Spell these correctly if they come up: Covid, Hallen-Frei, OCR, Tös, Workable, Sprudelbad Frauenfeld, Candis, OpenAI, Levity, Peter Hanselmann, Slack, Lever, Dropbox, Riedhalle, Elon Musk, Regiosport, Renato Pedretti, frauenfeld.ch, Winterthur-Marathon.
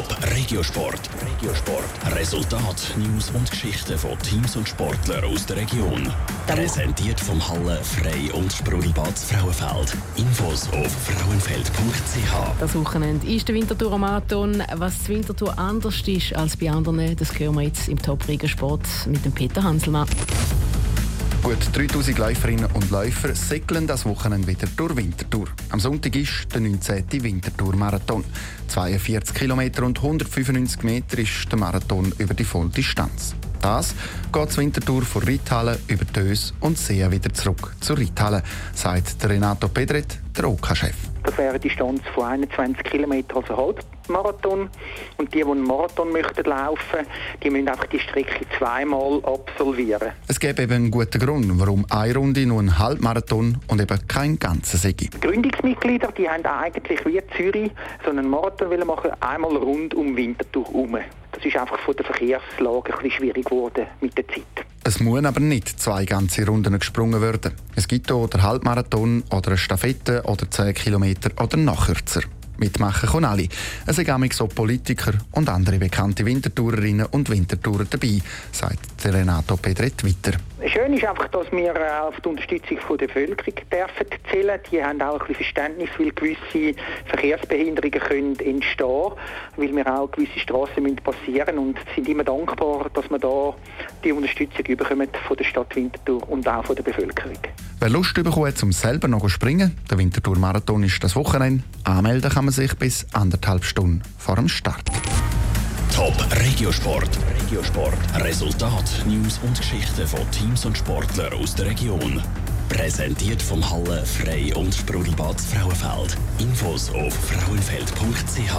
Top Regiosport. Regiosport. Resultat, News und Geschichten von Teams und Sportlern aus der Region. Präsentiert vom Hallen-Frei und Sprudelbad Frauenfeld. Infos auf frauenfeld.ch. Das Wochenende ist der Winterthur-Marathon. Was in Winterthur anders ist als bei anderen, das hören wir jetzt im Top Regiosport mit dem Peter Hanselmann. Gut 3000 Läuferinnen und Läufer segeln das Wochenende wieder durch Winterthur. Am Sonntag ist der 19. Winterthur-Marathon. 42 Kilometer und 195 Meter ist der Marathon über die Volldistanz. Das geht zur Winterthur von Riedhalle über Tös und See wieder zurück zur Riedhalle, sagt Renato Pedretti, der OK-Chef. Das wäre eine Distanz von 21 Kilometern, also Halbmarathon. Und die einen Marathon möchten laufen, die müssen einfach die Strecke zweimal absolvieren. Es gäbe eben einen guten Grund, warum eine Runde nur ein Halbmarathon und eben kein ganzer sei. Die Gründungsmitglieder, die haben eigentlich wie Zürich so einen Marathon machen, einmal rund um Winterthur herum. Das ist einfach von der Verkehrslage ein bisschen schwierig geworden mit der Zeit. Es müssen aber nicht zwei ganze Runden gesprungen werden. Es gibt auch den Halbmarathon oder eine Staffette oder 10 Kilometer oder noch kürzer. Mitmachen können alle. Es sind auch so Politiker und andere bekannte Wintertourerinnen und Wintertourer dabei, sagt Renato Pedretti weiter. Schön ist einfach, dass wir auf die Unterstützung der Bevölkerung zählen. Die haben auch ein bisschen Verständnis, weil gewisse Verkehrsbehinderungen können entstehen, weil wir auch gewisse Strassen passieren müssen, und sind immer dankbar, dass wir da die Unterstützung bekommen von der Stadt Winterthur und auch von der Bevölkerung. Wer Lust bekommen hat, um selber noch zu springen, der Winterthur-Marathon ist das Wochenende. Anmelden kann man sich bis 1,5 Stunden vor dem Start. Top Regiosport. Regiosport. Resultat, News und Geschichten von Teams und Sportlern aus der Region. Präsentiert vom Hallen-Frei und Sprudelbad Frauenfeld. Infos auf frauenfeld.ch.